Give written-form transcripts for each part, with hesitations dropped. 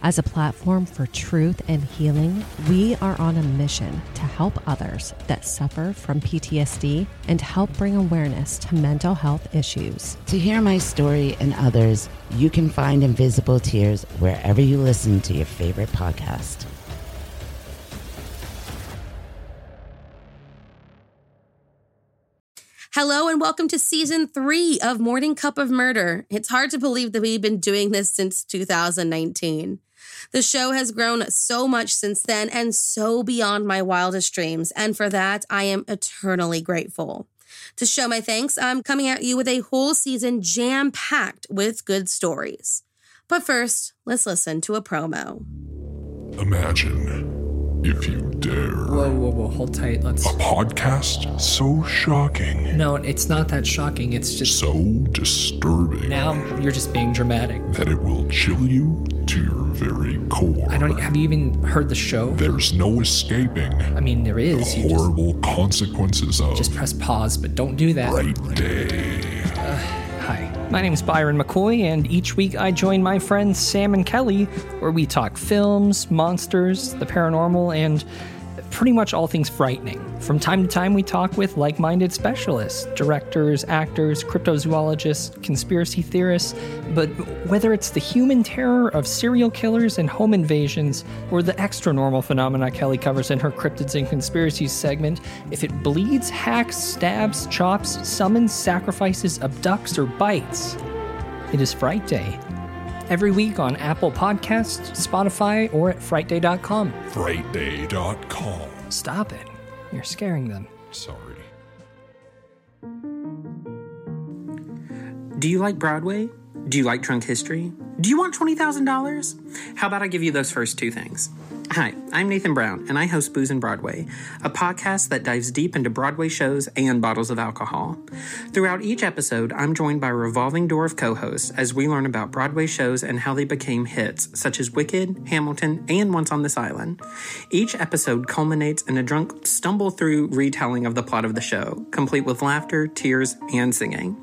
As a platform for truth and healing, we are on a mission to help others that suffer from PTSD and help bring awareness to mental health issues. To hear my story and others, you can find Invisible Tears wherever you listen to your favorite podcast. Hello and welcome to Season 3 of Morning Cup of Murder. It's hard to believe that we've been doing this since 2019. The show has grown so much since then and so beyond my wildest dreams, and for that, I am eternally grateful. To show my thanks, I'm coming at you with a whole season jam-packed with good stories. But first, let's listen to a promo. Imagine, if you dare. Whoa, whoa, whoa, hold tight, let's... A podcast so shocking. No, it's not that shocking, it's just... So disturbing. Now you're just being dramatic. That it will chill you to your very core. Have you even heard the show? There's no escaping. I mean, there is. The horrible consequences of... Just press pause, but don't do that. FrightDay. Hi, my name is Byron McCoy, and each week I join my friends Sam and Kelly, where we talk films, monsters, the paranormal, and pretty much all things frightening. From time to time, we talk with like-minded specialists, directors, actors, cryptozoologists, conspiracy theorists, but whether it's the human terror of serial killers and home invasions, or the extra-normal phenomena Kelly covers in her Cryptids and Conspiracies segment, if it bleeds, hacks, stabs, chops, summons, sacrifices, abducts, or bites, it is FrightDay. Every week on Apple Podcasts, Spotify, or at FrightDay.com. FrightDay.com. Stop it. You're scaring them. Sorry. Do you like Broadway? Do you like drunk history? Do you want $20,000? How about I give you those first two things? Hi, I'm Nathan Brown, and I host Booze and Broadway, a podcast that dives deep into Broadway shows and bottles of alcohol. Throughout each episode, I'm joined by a revolving door of co-hosts as we learn about Broadway shows and how they became hits, such as Wicked, Hamilton, and Once on This Island. Each episode culminates in a drunk stumble-through retelling of the plot of the show, complete with laughter, tears, and singing.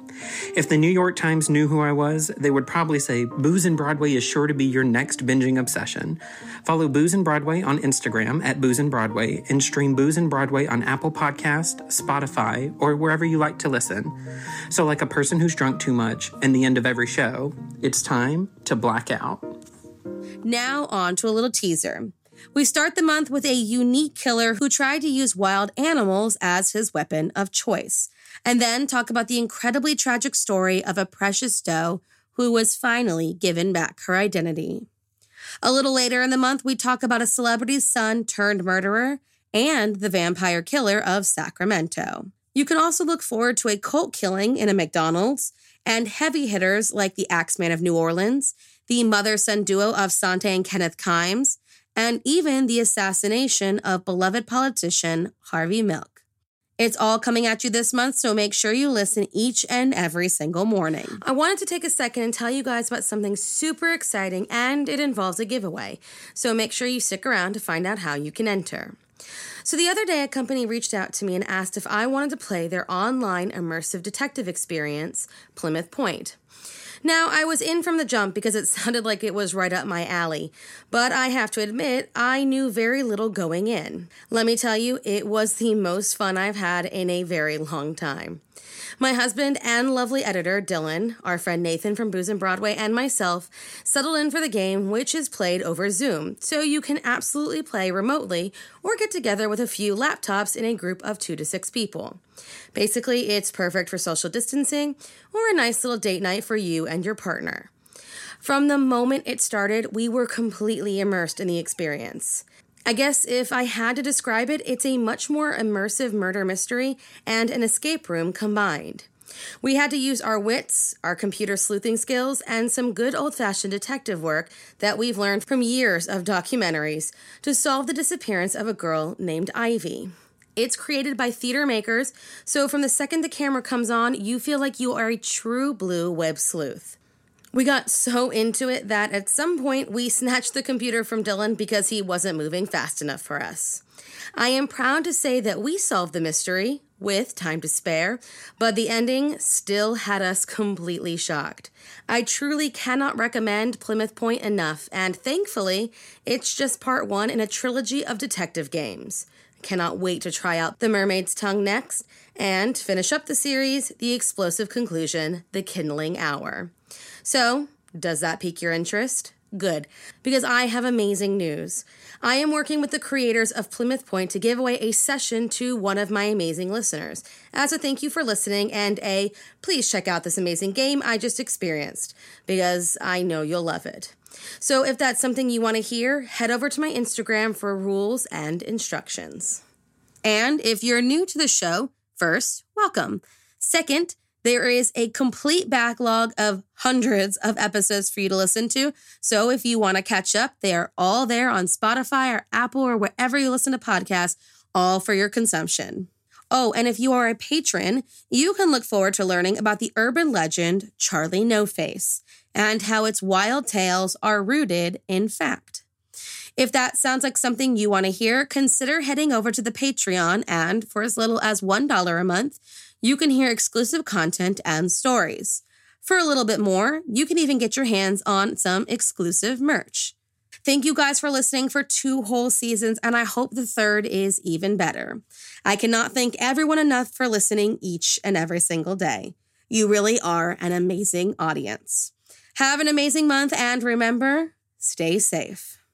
If the New York Times knew who I was, they would probably say, Booze and Broadway is sure to be your next binging obsession. Follow Booze and Broadway on Instagram at Booze and Broadway and stream Booze and Broadway on Apple Podcast, Spotify, or wherever you like to listen. So like a person who's drunk too much, in the end of every show, it's time to black out. Now on to a little teaser. We start the month with a unique killer who tried to use wild animals as his weapon of choice, and then talk about the incredibly tragic story of a precious doe who was finally given back her identity. A little later in the month, we talk about a celebrity's son turned murderer and the vampire killer of Sacramento. You can also look forward to a cult killing in a McDonald's and heavy hitters like the Axeman of New Orleans, the mother-son duo of Sante and Kenneth Kimes, and even the assassination of beloved politician Harvey Milk. It's all coming at you this month, so make sure you listen each and every single morning. I wanted to take a second and tell you guys about something super exciting, and it involves a giveaway. So make sure you stick around to find out how you can enter. So the other day, a company reached out to me and asked if I wanted to play their online immersive detective experience, Plymouth Point. Now, I was in from the jump because it sounded like it was right up my alley, but I have to admit, I knew very little going in. Let me tell you, it was the most fun I've had in a very long time. My husband and lovely editor, Dylan, our friend Nathan from Booze and Broadway, and myself settled in for the game, which is played over Zoom, so you can absolutely play remotely or get together with a few laptops in a group of 2 to 6 people. Basically, it's perfect for social distancing or a nice little date night for you and your partner. From the moment it started, we were completely immersed in the experience. I guess if I had to describe it, it's a much more immersive murder mystery and an escape room combined. We had to use our wits, our computer sleuthing skills, and some good old-fashioned detective work that we've learned from years of documentaries to solve the disappearance of a girl named Ivy. It's created by theater makers, so from the second the camera comes on, you feel like you are a true blue web sleuth. We got so into it that at some point we snatched the computer from Dylan because he wasn't moving fast enough for us. I am proud to say that we solved the mystery with time to spare, but the ending still had us completely shocked. I truly cannot recommend Plymouth Point enough, and thankfully, it's just part one in a trilogy of detective games. Cannot wait to try out The Mermaid's Tongue next and finish up the series, the explosive conclusion, The Kindling Hour. So, does that pique your interest? Good, because I have amazing news. I am working with the creators of Plymouth Point to give away a session to one of my amazing listeners as a thank you for listening and a please check out this amazing game I just experienced, because I know you'll love it. So if that's something you want to hear, head over to my Instagram for rules and instructions. And if you're new to the show, first, welcome. Second, there is a complete backlog of hundreds of episodes for you to listen to. So if you want to catch up, they are all there on Spotify or Apple or wherever you listen to podcasts, all for your consumption. Oh, and if you are a patron, you can look forward to learning about the urban legend Charlie No-Face and how its wild tales are rooted in fact. If that sounds like something you want to hear, consider heading over to the Patreon, and for as little as $1 a month, you can hear exclusive content and stories. For a little bit more, you can even get your hands on some exclusive merch. Thank you guys for listening for 2 whole seasons, and I hope the third is even better. I cannot thank everyone enough for listening each and every single day. You really are an amazing audience. Have an amazing month, and remember, stay safe.